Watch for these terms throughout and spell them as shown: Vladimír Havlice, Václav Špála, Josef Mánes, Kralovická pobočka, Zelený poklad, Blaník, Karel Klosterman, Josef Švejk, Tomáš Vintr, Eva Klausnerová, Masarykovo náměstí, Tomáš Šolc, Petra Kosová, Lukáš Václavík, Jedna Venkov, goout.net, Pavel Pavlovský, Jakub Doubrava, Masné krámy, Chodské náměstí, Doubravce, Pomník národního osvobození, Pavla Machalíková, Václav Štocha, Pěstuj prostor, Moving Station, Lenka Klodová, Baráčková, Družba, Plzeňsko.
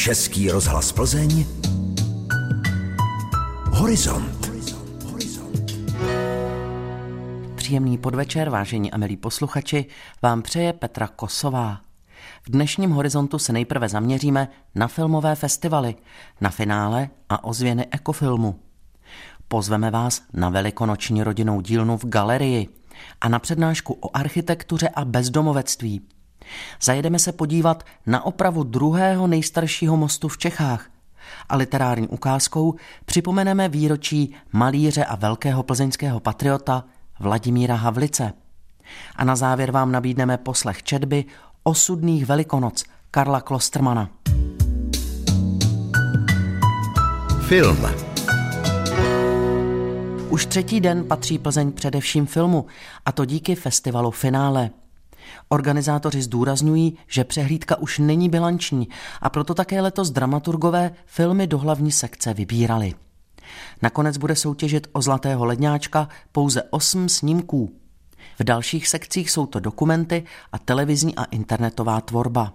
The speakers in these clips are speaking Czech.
Český rozhlas Plzeň Horizont. Příjemný podvečer, vážení a milí posluchači, vám přeje Petra Kosová. V dnešním Horizontu se nejprve zaměříme na filmové festivaly, na finále a ozvěny ekofilmu. Pozveme vás na velikonoční rodinnou dílnu v galerii a na přednášku o architektuře a bezdomovectví. Zajedeme se podívat na opravu druhého nejstaršího mostu v Čechách a literární ukázkou připomeneme výročí malíře a velkého plzeňského patriota Vladimíra Havlice. A na závěr vám nabídneme poslech četby Osudných Velikonoc Karla Klostermana. Film. Už třetí den patří Plzeň především filmu, a to díky festivalu Finále. Organizátoři zdůrazňují, že přehlídka už není bilanční, a proto také letos dramaturgové filmy do hlavní sekce vybírali. Nakonec bude soutěžit o Zlatého ledňáčka pouze 8 snímků. V dalších sekcích jsou to dokumenty a televizní a internetová tvorba.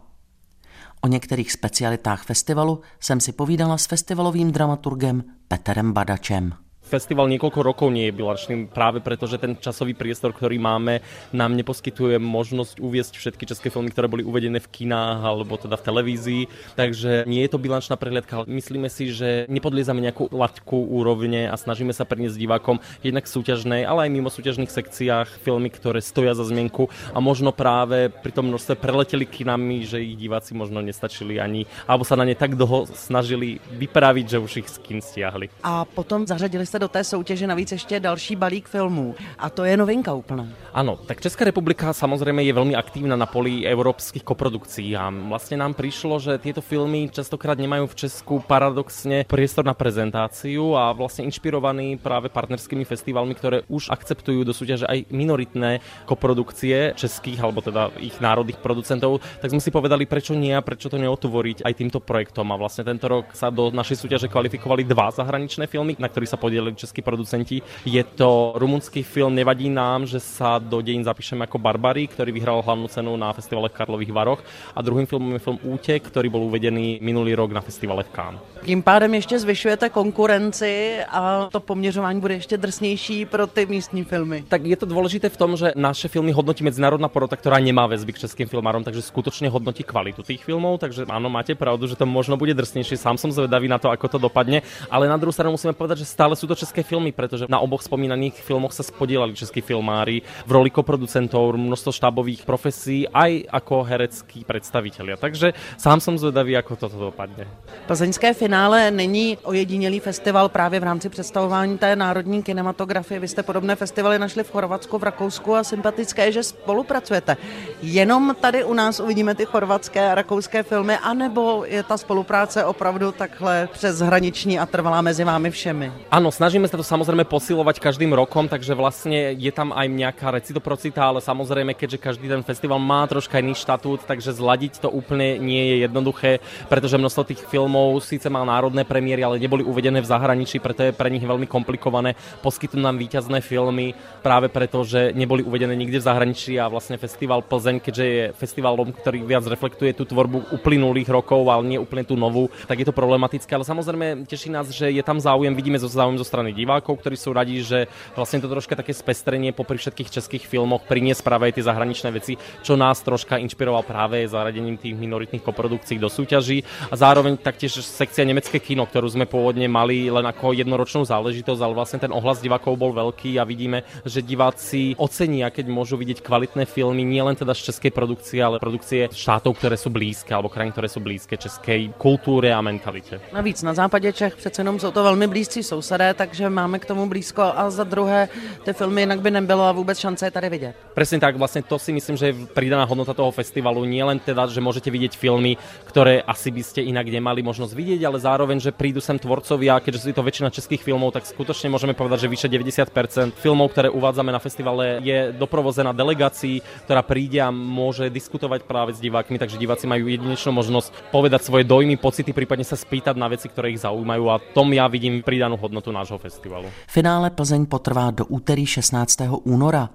O některých specialitách festivalu jsem si povídala s festivalovým dramaturgem Petrem Badačem. Festival niekoľko rokov nie je bilančný, práve preto, že ten časový priestor, ktorý máme, nám neposkytuje možnosť uviesť všetky české filmy, ktoré boli uvedené v kinách alebo teda v televízii. Takže nie je to bilančná prehliadka. Myslíme si, že nepodliezame nejakú laťku úrovne a snažíme sa priniesť divákom jednak v súťažnej, ale aj mimo súťažných sekciách filmy, ktoré stoja za zmienku a možno práve pri tom množstve preleteli kinami, že ich diváci možno nestačili ani alebo sa na ne tak dlho snažili vypraviť, že už ich z kin stiahli. A potom zařadili do té soutěže navíc ještě další balík filmů. A to je novinka úplná. Ano, tak Česká republika samozřejmě je velmi aktivní na poli evropských koprodukcí a vlastně nám přišlo, že tyto filmy častokrát nemají v Česku paradoxně priestor na prezentáciu a vlastně inspirovaný právě partnerskými festivalmi, které už akceptují do soutěže i minoritné koprodukcie českých alebo teda ich národných producentů, tak jsme si povedali, prečo nie a prečo to neotvoriť aj týmto projektom. A vlastně tento rok sa do naší soutěže kvalifikovali 2 zahraničné filmy, na ktorých sa podíleli českí producenti. Je to rumunský film Nevadí nám, že sa do dejín zapíšeme jako Barbary, který vyhrál hlavnou cenu na festivale v Karlových Varoch, a druhým filmem je film Útěk, který byl uvedený minulý rok na festivale v Cannes. Tím pádem ještě zvyšujete konkurenci a to poměřování bude ještě drsnější pro ty místní filmy. Tak je to důležité v tom, že naše filmy hodnotí mezinárodná porota, která nemá vazby k českým filmárom, takže skutečně hodnotí kvalitu těch filmů, takže ano, máte pravdu, že to možno bude drsnější. Sám jsem zvedavý na to, ako to dopadne, ale na druhou stranu musíme povedať, že stále sú to české filmy, pretože na oboch spomínaných filmoch sa spodielali českí filmári v roli koproducentov, množstvo štábových profesí, aj ako hereckí predstavitelia. Takže sám som zvedavý, ako toto dopadne. Plzeňské Finále není ojedinělý festival právě v rámci představování té národní kinematografie. Vy jste podobné festivaly našli v Chorvatsku, v Rakousku a sympatické je, že spolupracujete. Jenom tady u nás uvidíme ty chorvatské a rakouské filmy, anebo je ta spolupráce opravdu takhle přeshraniční a trvalá mezi vámi všemi? Ano, snažíme sa to samozrejme posilovať každým rokom, takže vlastne je tam aj nejaká reciprocita, ale samozrejme, keďže každý ten festival má troška iný štatút, takže zladiť to úplne nie je jednoduché, pretože množstvo tých filmov síce má národné premiéry, ale neboli uvedené v zahraničí, preto je pre nich veľmi komplikované poskytnúť nám víťazné filmy, práve preto, že neboli uvedené nikde v zahraničí a vlastne festival Plzeň, keďže je festivalom, ktorý viac reflektuje tú tvorbu uplynulých rokov, ale nie úplne tú novú, tak je to problematické, ale samozrejme teší nás, že je tam záujem, vidíme záujem zo strany divákov, ktorí sú radi, že vlastne to troška také spestrenie popri všetkých českých filmoch priniesť práve tie zahraničné veci, čo nás troška inšpiroval práve zaradením tých minoritných koprodukcií do súťaží. A zároveň taktiež sekcia Nemecké kino, ktorú sme pôvodne mali len ako jednoročnú záležitosť, ale vlastne ten ohlas divákov bol veľký a vidíme, že diváci ocenia, keď môžu vidieť kvalitné filmy nielen teda z českej produkcie, ale produkcie štátov, ktoré sú blízke alebo krajín, ktoré sú blízke českej kultúre a mentalite. Navíc na západe Čech přece jenom sú to veľmi blízci sousedé, takže máme k tomu blízko, a za druhé ty filmy jinak by nebylo a vůbec šance je tady vidět. Přesně tak, vlastně to si myslím, že je přidaná hodnota toho festivalu, nielen teda, že můžete vidět filmy, které asi byste jinak nemali možnost vidět, ale zároveň, že přijdu sem tvorcovia, keďže je to většina českých filmů, tak skutečně můžeme povedať, že více 90% filmů, které uvádzame na festivale, je doprovozena delegací, která přijde a může diskutovat právě s diváky, takže diváci mají jedinečnou možnost povedať svoje dojmy, pocity, případně se spýtat na věci, které ich zaujímají, a tom já vidím přidanou hodnotu nášho festivalu. Finále Plzeň potrvá do úterý 16. února.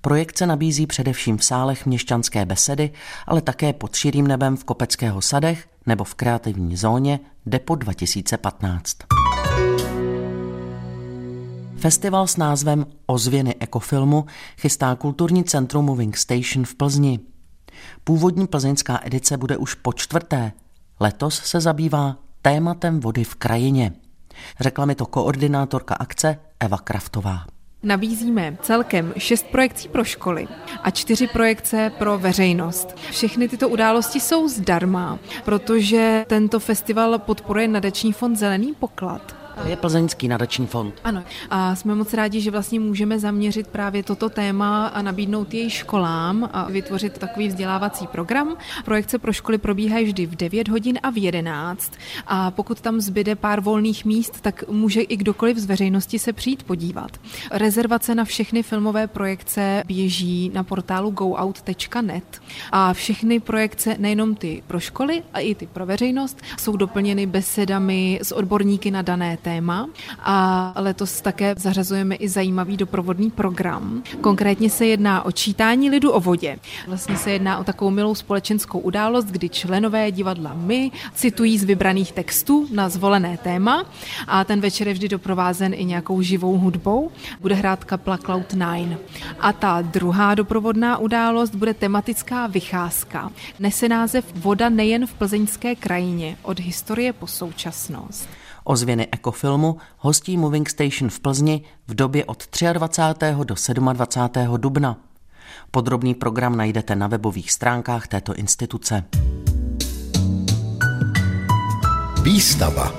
Projekt se nabízí především v sálech Měšťanské besedy, ale také pod širým nebem v Kopeckého sadech nebo v kreativní zóně Depo 2015. Festival s názvem Ozvěny ekofilmu chystá kulturní centrum Moving Station v Plzni. Původní plzeňská edice bude už po čtvrté. Letos se zabývá tématem vody v krajině. Řekla mi to koordinátorka akce Eva Kraftová. Nabízíme celkem 6 projekcí pro školy a 4 projekce pro veřejnost. Všechny tyto události jsou zdarma, protože tento festival podporuje nadační fond Zelený poklad. To je plzeňský nadační fond. Ano. A jsme moc rádi, že vlastně můžeme zaměřit právě toto téma a nabídnout jej školám a vytvořit takový vzdělávací program. Projekce pro školy probíhají vždy v 9 hodin a v 11. A pokud tam zbyde pár volných míst, tak může i kdokoliv z veřejnosti se přijít podívat. Rezervace na všechny filmové projekce běží na portálu goout.net. A všechny projekce, nejenom ty pro školy, ale i ty pro veřejnost, jsou doplněny besedami s odborníky na dané téma a letos také zařazujeme i zajímavý doprovodný program. Konkrétně se jedná o čítání lidu o vodě. Vlastně se jedná o takovou milou společenskou událost, kdy členové divadla My citují z vybraných textů na zvolené téma a ten večer je vždy doprovázen i nějakou živou hudbou. Bude hrát kapla Cloud9. A ta druhá doprovodná událost bude tematická vycházka. Nese název Voda nejen v plzeňské krajině, od historie po současnost. Ozvěny ekofilmu hostí Moving Station v Plzni v době od 23. do 27. dubna. Podrobný program najdete na webových stránkách této instituce. Výstava.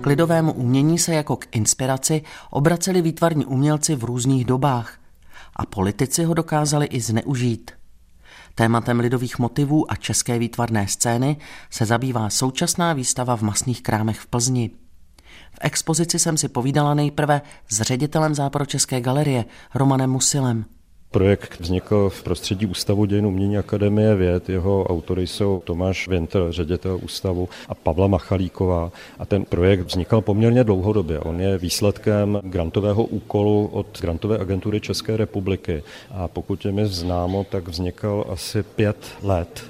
K lidovému umění se jako k inspiraci obraceli výtvarní umělci v různých dobách a politici ho dokázali i zneužít. Tématem lidových motivů a české výtvarné scény se zabývá současná výstava v Masných krámech v Plzni. V expozici jsem si povídala nejprve s ředitelem Západočeské galerie Romanem Musilem. Projekt vznikl v prostředí Ústavu dějin umění Akademie věd. Jeho autory jsou Tomáš Vintr, ředitel ústavu, a Pavla Machalíková. A ten projekt vznikal poměrně dlouhodobě. On je výsledkem grantového úkolu od Grantové agentury České republiky. A pokud je mi známo, tak vznikal asi 5 let.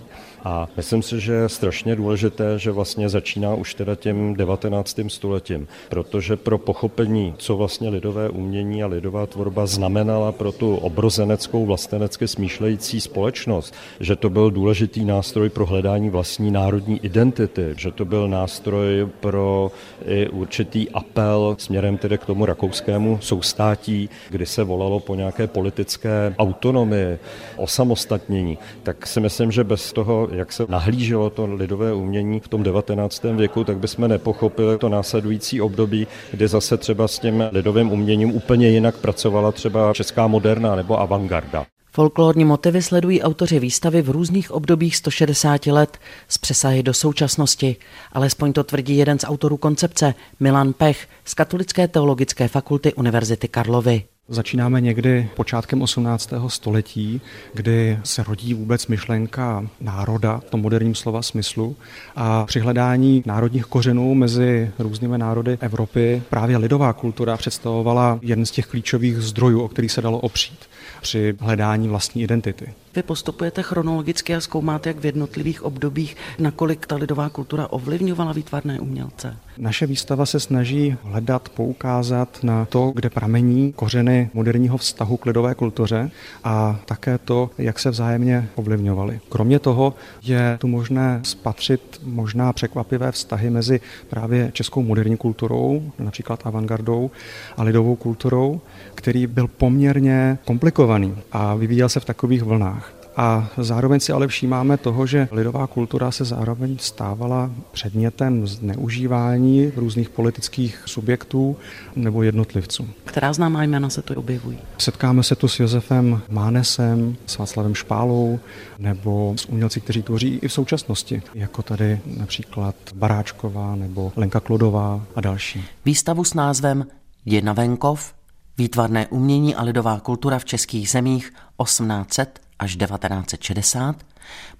A myslím si, že je strašně důležité, že vlastně začíná už teda tím 19. stoletím, protože pro pochopení, co vlastně lidové umění a lidová tvorba znamenala pro tu obrozeneckou, vlastenecky smýšlející společnost, že to byl důležitý nástroj pro hledání vlastní národní identity, že to byl nástroj pro i určitý apel směrem tedy k tomu rakouskému soustátí, kdy se volalo po nějaké politické autonomii, osamostatnění, tak si myslím, že bez toho, jak se nahlíželo to lidové umění v tom 19. věku, tak bychom nepochopili to následující období, kdy zase třeba s tím lidovým uměním úplně jinak pracovala třeba česká moderna nebo avantgarda. Folklorní motivy sledují autoři výstavy v různých obdobích 160 let s přesahy do současnosti. Alespoň to tvrdí jeden z autorů koncepce, Milan Pech z Katolické teologické fakulty Univerzity Karlovy. Začínáme někdy počátkem 18. století, kdy se rodí vůbec myšlenka národa v tom moderním slova smyslu a při hledání národních kořenů mezi různými národy Evropy právě lidová kultura představovala jeden z těch klíčových zdrojů, o který se dalo opřít při hledání vlastní identity. Vy postupujete chronologicky a zkoumáte, jak v jednotlivých obdobích, nakolik ta lidová kultura ovlivňovala výtvarné umělce. Naše výstava se snaží hledat, poukázat na to, kde pramení kořeny moderního vztahu k lidové kultuře a také to, jak se vzájemně ovlivňovaly. Kromě toho je tu možné spatřit možná překvapivé vztahy mezi právě českou moderní kulturou, například avantgardou, a lidovou kulturou, který byl poměrně komplikovaný a vyvíjel se v takových vlnách. A zároveň si ale všímáme toho, že lidová kultura se zároveň stávala předmětem zneužívání různých politických subjektů nebo jednotlivců. Která známá jména se tu objevují? Setkáme se tu s Josefem Mánesem, s Václavem Špálou nebo s umělci, kteří tvoří i v současnosti, jako tady například Baráčková nebo Lenka Klodová a další. Výstavu s názvem Jedna Venkov, výtvarné umění a lidová kultura v českých zemích 1800 až 1960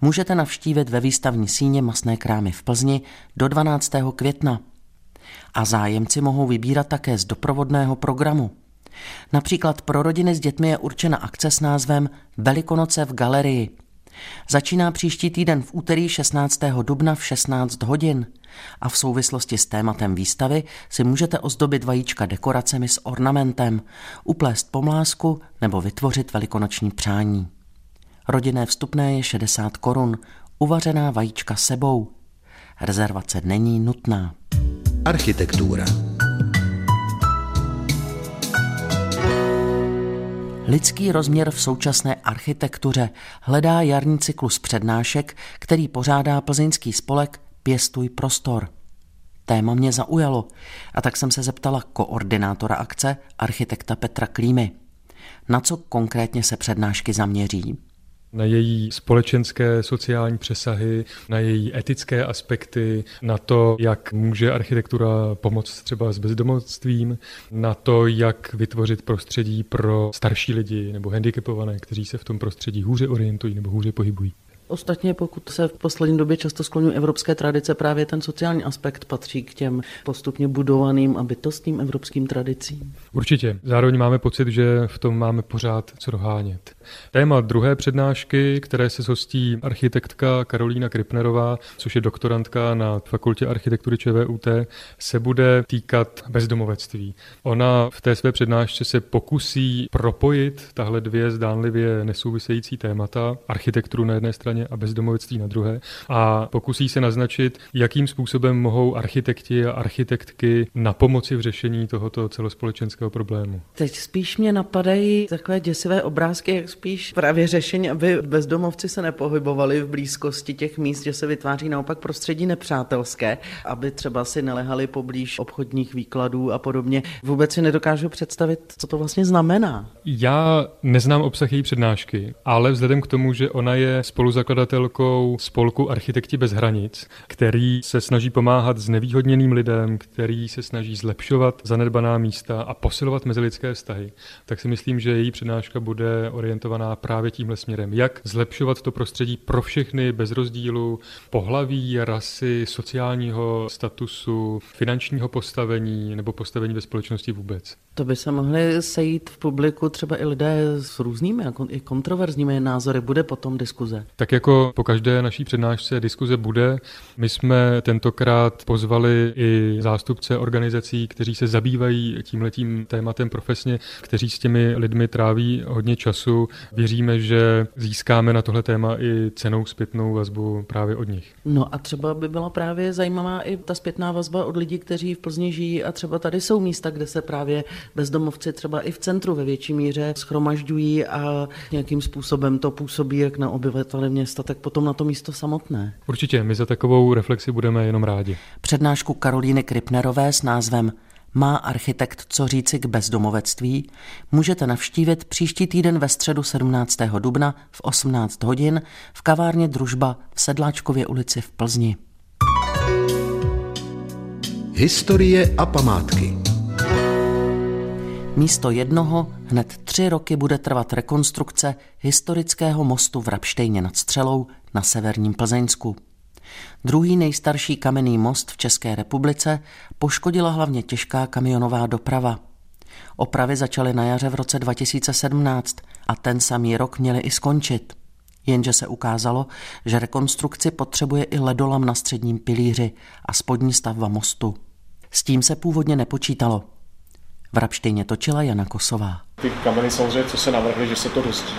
můžete navštívit ve výstavní síni Masné krámy v Plzni do 12. května. A zájemci mohou vybírat také z doprovodného programu. Například pro rodiny s dětmi je určena akce s názvem Velikonoce v galerii. Začíná příští týden v úterý 16. dubna v 16 hodin a v souvislosti s tématem výstavy si můžete ozdobit vajíčka dekoracemi s ornamentem, uplést pomlázku nebo vytvořit velikonoční přání. Rodinné vstupné je 60 korun, uvařená vajíčka sebou. Rezervace není nutná. Architektura. Lidský rozměr v současné architektuře hledá jarní cyklus přednášek, který pořádá plzeňský spolek Pěstuj prostor. Téma mě zaujalo a tak jsem se zeptala koordinátora akce, architekta Petra Klímy. Na co konkrétně se přednášky zaměří? Na její společenské sociální přesahy, na její etické aspekty, na to, jak může architektura pomoct třeba s bezdomovstvím, na to, jak vytvořit prostředí pro starší lidi nebo handicapované, kteří se v tom prostředí hůře orientují nebo hůře pohybují. Ostatně, pokud se v poslední době často skloňují evropské tradice, právě ten sociální aspekt patří k těm postupně budovaným a bytostným evropským tradicím. Určitě. Zároveň máme pocit, že v tom máme pořád co dohánět. Téma druhé přednášky, které se zhostí architektka Karolína Křipnerová, což je doktorantka na Fakultě architektury ČVUT, se bude týkat bezdomovectví. Ona v té své přednášce se pokusí propojit tahle dvě zdánlivě nesouvisející témata, architekturu na jedné straně a bezdomovectví na druhé, a pokusí se naznačit, jakým způsobem mohou architekti a architektky napomoci v řešení tohoto celospolečenského problému. Teď spíš mě napadají takové děsivé obrázky, jak spíš právě řešení, aby bezdomovci se nepohybovali v blízkosti těch míst, že se vytváří naopak prostředí nepřátelské, aby třeba si nelehali poblíž obchodních výkladů a podobně. Vůbec si nedokážu představit, co to vlastně znamená. Já neznám obsah její přednášky, ale vzhledem k tomu, že ona je spoluzakladatelkou spolku Architekti bez hranic, který se snaží pomáhat znevýhodněným lidem, který se snaží zlepšovat zanedbaná místa a posilovat mezilidské vztahy, tak si myslím, že její přednáška bude orientovaná právě tímhle směrem. Jak zlepšovat to prostředí pro všechny bez rozdílu pohlaví, rasy, sociálního statusu, finančního postavení nebo postavení ve společnosti vůbec. To by se mohly sejít v publiku třeba i lidé s různými i kontroverzními názory. Bude potom diskuze? Tak jako po každé naší přednášce diskuze bude. My jsme tentokrát pozvali i zástupce organizací, kteří se zabývají tímhletím tématem profesně, kteří s těmi lidmi tráví hodně času. Věříme, že získáme na tohle téma i cennou zpětnou vazbu právě od nich. No a třeba by byla právě zajímavá i ta zpětná vazba od lidí, kteří v Plzni žijí a třeba tady jsou místa, kde se právě bezdomovci třeba i v centru ve větší míře shromažďují a nějakým způsobem to působí jak na obyvatele města, tak potom na to místo samotné. Určitě, my za takovou reflexi budeme jenom rádi. Přednášku Karolíny Křipnerové s názvem Má architekt co říci k bezdomovectví můžete navštívit příští týden ve středu 17. dubna v 18 hodin v kavárně Družba v Sedláčkově ulici v Plzni. Historie a památky. Místo jednoho hned 3 roky bude trvat rekonstrukce historického mostu v Rabštejně nad Střelou na severním Plzeňsku. Druhý nejstarší kamenný most v České republice poškodila hlavně těžká kamionová doprava. Opravy začaly na jaře v roce 2017 a ten samý rok měly i skončit. Jenže se ukázalo, že rekonstrukci potřebuje i ledolam na středním pilíři a spodní stavba mostu. S tím se původně nepočítalo. V Rabštejně točila Jedna Venkov. Ty kameny samozřejmě, co se navrhly, že se to rozdí,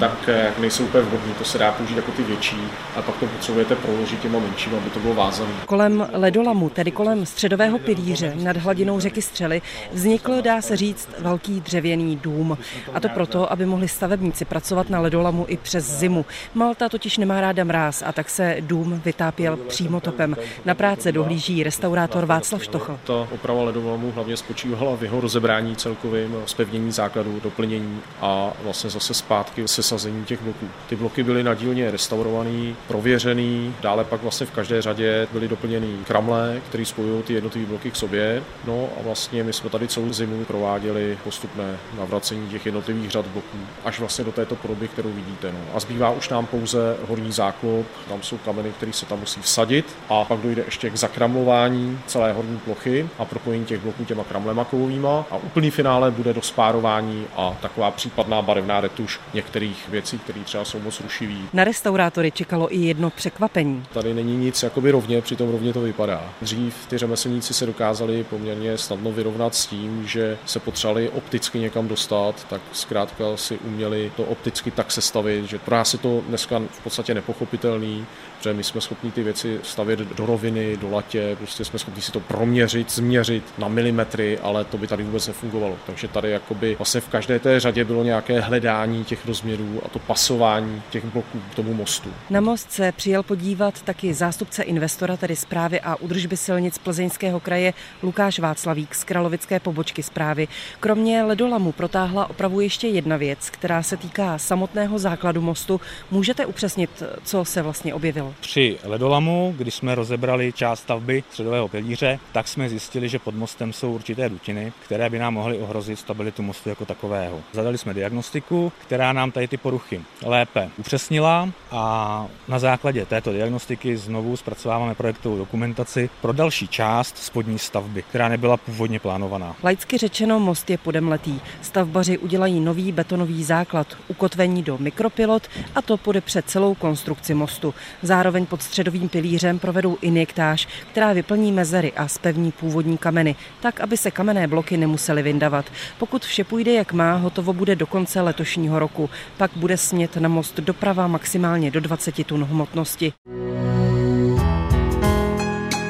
tak jak nejsou úplně vhodný, to se dá použít jako ty větší a pak to potřebujete proložit těma menším, aby to bylo vázané. Kolem ledolamu, tedy kolem středového pilíře nad hladinou řeky Střely, vznikl, dá se říct, velký dřevěný dům. A to proto, aby mohli stavebníci pracovat na ledolamu i přes zimu. Malta totiž nemá ráda mráz a tak se dům vytápěl přímo topem. Na práce dohlíží restaurátor Václav Štocha. Ta oprava ledolamu hlavně spočívala v jeho rozebrání celkovým, zpevnění základů, doplnění a vlastně zase zpátky sesazení těch bloků. Ty bloky byly na dílně restaurovaný, prověřený, dále pak vlastně v každé řadě byly doplněný kramle, které spojují ty jednotlivé bloky k sobě. No a vlastně my jsme tady celou zimu prováděli postupné navracení těch jednotlivých řad bloků až vlastně do této podoby, kterou vidíte. No. A zbývá už nám pouze horní záklop, tam jsou kameny, které se tam musí vsadit a pak dojde ještě k zakramlování celé horní plochy a propojení těch bloků těma kramlema kovovýma a úplný finále bude do spárování vytáčení a taková případná barevná retuš některých věcí, které třeba jsou moc rušivý. Na restaurátory čekalo i jedno překvapení. Tady není nic jakoby rovně, přitom rovně to vypadá. Dřív ty řemeslníci se dokázali poměrně snadno vyrovnat s tím, že se potřebovali opticky někam dostat, tak zkrátka si uměli to opticky tak sestavit, že pro nás je to dneska v podstatě nepochopitelný, protože my jsme schopni ty věci stavět do roviny, do latě, prostě jsme schopni si to proměřit, změřit na milimetry, ale to by tady vůbec nefungovalo. Takže tady jakoby vlastně v každé té řadě bylo nějaké hledání těch rozměrů a to pasování těch bloků k tomu mostu. Na most se přijel podívat taky zástupce investora, tedy Správy a údržby silnic Plzeňského kraje Lukáš Václavík z kralovické pobočky Správy. Kromě ledolamu protáhla opravu ještě jedna věc, která se týká samotného základu mostu. Můžete upřesnit, co se vlastně objevilo? Při ledolamu, když jsme rozebrali část stavby středového pilíře, tak jsme zjistili, že pod mostem jsou určité dutiny, které by nám mohly ohrozit stabilitu mostu jako takového. Zadali jsme diagnostiku, která nám tady ty poruchy lépe upřesnila a na základě této diagnostiky znovu zpracováváme projektovou dokumentaci pro další část spodní stavby, která nebyla původně plánovaná. Laicky řečeno, most je podemletý. Stavbaři udělají nový betonový základ, ukotvení do mikropilot a to podepře celou konstrukci mostu. Zároveň pod středovým pilířem provedou injektáž, která vyplní mezery a zpevní původní kameny, tak, aby se kamenné bloky nemusely vyndavat. Pokud vše půjde jak má, hotovo bude do konce letošního roku. Pak bude smět na most doprava maximálně do 20 tun hmotnosti.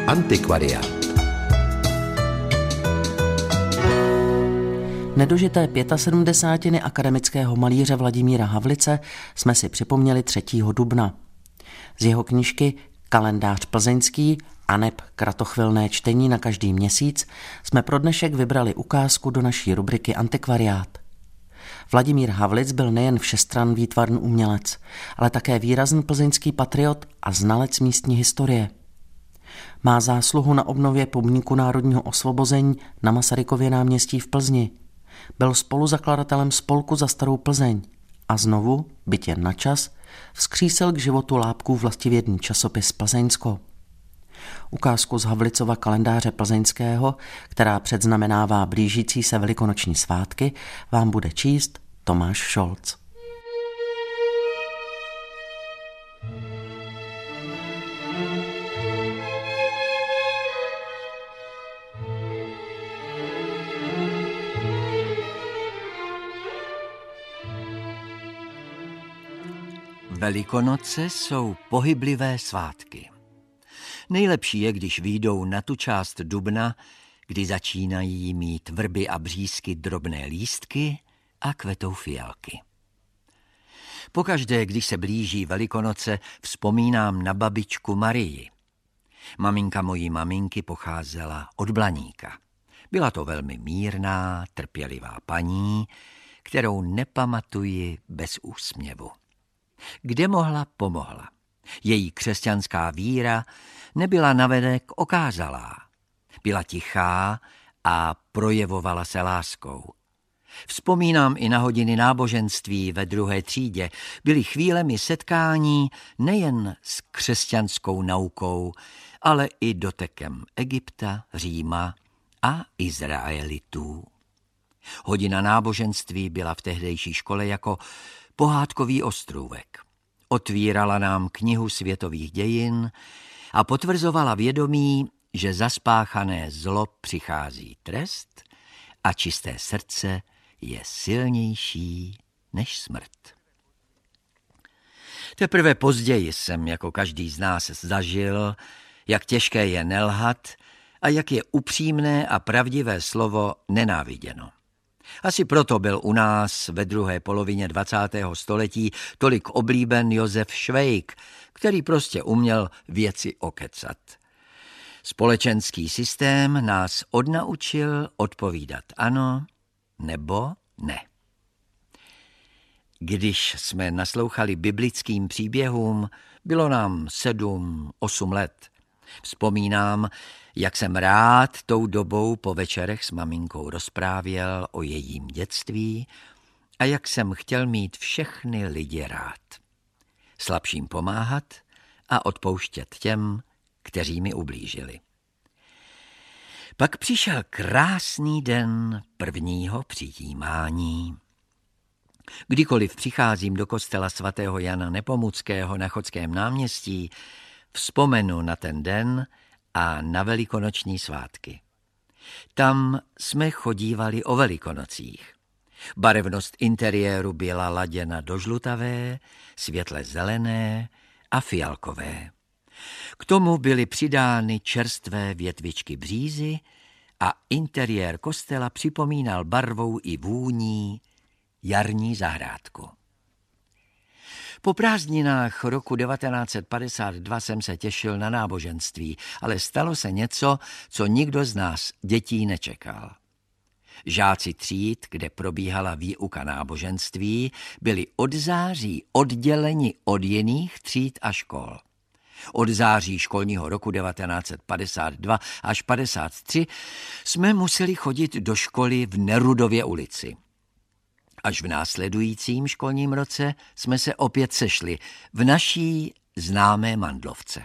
Antikvariát. Nedožité 75. akademického malíře Vladimíra Havlice jsme si připomněli 3. dubna. Z jeho knížky Kalendář plzeňský aneb kratochvilné čtení na každý měsíc jsme pro dnešek vybrali ukázku do naší rubriky Antikvariát. Vladimír Havlic byl nejen všestranný výtvarný umělec, ale také výrazný plzeňský patriot a znalec místní historie. Má zásluhu na obnově pomníku národního osvobození na Masarykově náměstí v Plzni. Byl spoluzakladatelem Spolku za starou Plzeň a znovu, byť jen na čas, vzkřísil k životu lápků vlastivědný časopis Plzeňsko. Ukázku z Havlicova kalendáře plzeňského, která předznamenává blížící se velikonoční svátky, vám bude číst Tomáš Šolc. Velikonoce jsou pohyblivé svátky. Nejlepší je, když vyjdou na tu část dubna, kdy začínají mít vrby a břízky drobné lístky a kvetou fialky. Pokaždé, když se blíží Velikonoce, vzpomínám na babičku Marii. Maminka mojí maminky pocházela od Blaníka. Byla to velmi mírná, trpělivá paní, kterou nepamatuji bez úsměvu. Kde mohla, pomohla. Její křesťanská víra nebyla navenek okázalá. Byla tichá a projevovala se láskou. Vzpomínám i na hodiny náboženství ve 2. třídě. Byly chvílemi setkání nejen s křesťanskou naukou, ale i dotekem Egypta, Říma a Izraelitů. Hodina náboženství byla v tehdejší škole jako pohádkový ostrůvek. Otvírala nám knihu světových dějin a potvrzovala vědomí, že za spáchané zlo přichází trest a čisté srdce je silnější než smrt. Teprve později jsem, jako každý z nás, zažil, jak těžké je nelhat a jak je upřímné a pravdivé slovo nenáviděno. Asi proto byl u nás ve druhé polovině 20. století tolik oblíben Josef Švejk, který prostě uměl věci okecat. Společenský systém nás odnaučil odpovídat ano nebo ne. Když jsme naslouchali biblickým příběhům, bylo nám 7, 8 let. Vzpomínám, jak jsem rád tou dobou po večerech s maminkou rozprávěl o jejím dětství a jak jsem chtěl mít všechny lidi rád. Slabším pomáhat a odpouštět těm, kteří mi ublížili. Pak přišel krásný den prvního přijímání. Kdykoliv přicházím do kostela svatého Jana Nepomuckého na Chodském náměstí, vzpomenu na ten den a na velikonoční svátky. Tam jsme chodívali o Velikonocích. Barevnost interiéru byla laděna do žlutavé, světle zelené a fialkové. K tomu byly přidány čerstvé větvičky břízy a interiér kostela připomínal barvou i vůní jarní zahrádku. Po prázdninách roku 1952 jsem se těšil na náboženství, ale stalo se něco, co nikdo z nás, dětí, nečekal. Žáci tříd, kde probíhala výuka náboženství, byli od září odděleni od jiných tříd a škol. Od září školního roku 1952 až 1953 jsme museli chodit do školy v Nerudově ulici. Až v následujícím školním roce jsme se opět sešli v naší známé Mandlovce.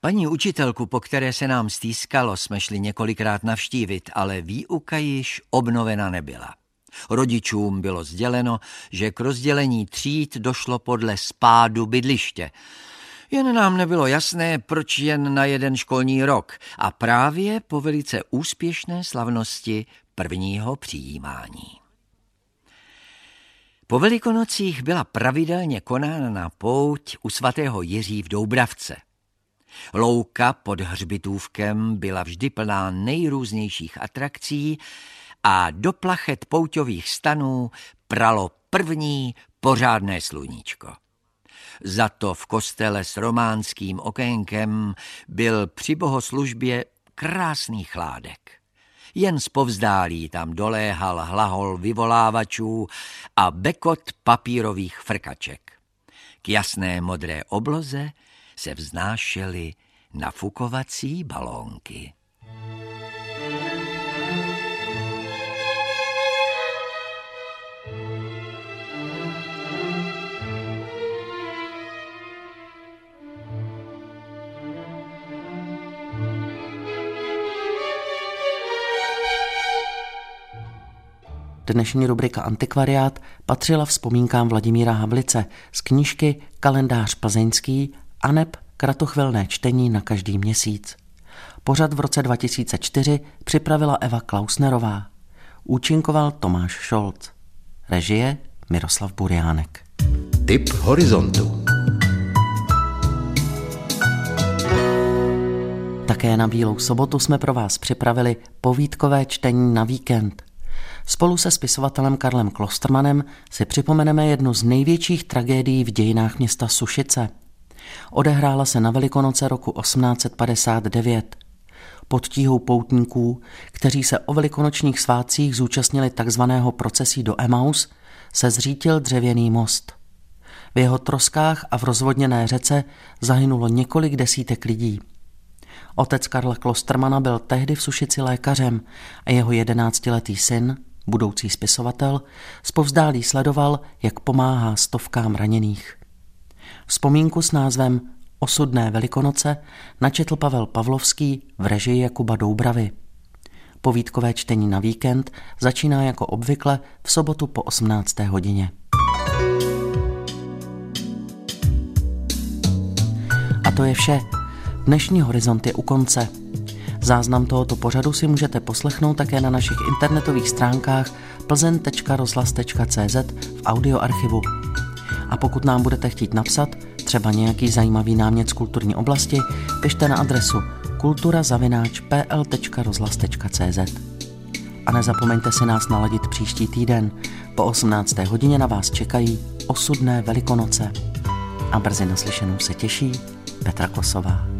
Paní učitelku, po které se nám stýskalo, jsme šli několikrát navštívit, ale výuka již obnovena nebyla. Rodičům bylo sděleno, že k rozdělení tříd došlo podle spádu bydliště. Jen nám nebylo jasné, proč jen na jeden školní rok a právě po velice úspěšné slavnosti prvního přijímání. Po Velikonocích byla pravidelně konána pouť u svatého Jiří v Doubravce. Louka pod hřbitůvkem byla vždy plná nejrůznějších atrakcí a do plachet pouťových stanů pralo první pořádné sluníčko. Za to v kostele s románským okénkem byl při bohoslužbě krásný chládek. Jen zpovzdálí tam doléhal hlahol vyvolávačů a bekot papírových frkaček. K jasné modré obloze se vznášely nafukovací balónky. Dnešní rubrika Antikvariát patřila vzpomínkám Vladimíra Havlice z knížky Kalendář plzeňský aneb kratochvilné čtení na každý měsíc. Pořad v roce 2004 připravila Eva Klausnerová. Účinkoval Tomáš Šolc. Režie Miroslav Buriánek. Tip horizontu. Také na Bílou sobotu jsme pro vás připravili povídkové čtení na víkend. Spolu se spisovatelem Karlem Klostermanem si připomeneme jednu z největších tragédií v dějinách města Sušice. Odehrála se na Velikonoce roku 1859. Pod tíhou poutníků, kteří se o velikonočních svátcích zúčastnili takzvaného procesí do Emaus, se zřítil dřevěný most. V jeho troskách a v rozvodněné řece zahynulo několik desítek lidí. Otec Karla Klostermana byl tehdy v Sušici lékařem a jeho 11letý syn, budoucí spisovatel, zpovzdálí sledoval, jak pomáhá stovkám raněných. Vzpomínku s názvem Osudné velikonoce načetl Pavel Pavlovský v režii Jakuba Doubravy. Povídkové čtení na víkend začíná jako obvykle v sobotu po 18. hodině. A to je vše. Dnešní Horizont je u konce. Záznam tohoto pořadu si můžete poslechnout také na našich internetových stránkách plzeň.rozhlas.cz v audioarchivu. A pokud nám budete chtít napsat třeba nějaký zajímavý námět z kulturní oblasti, pište na adresu kultura@pl.rozhlas.cz. A nezapomeňte si nás naladit příští týden. Po 18. hodině na vás čekají Osudné velikonoce. A brzy naslyšenou se těší Petra Kosová.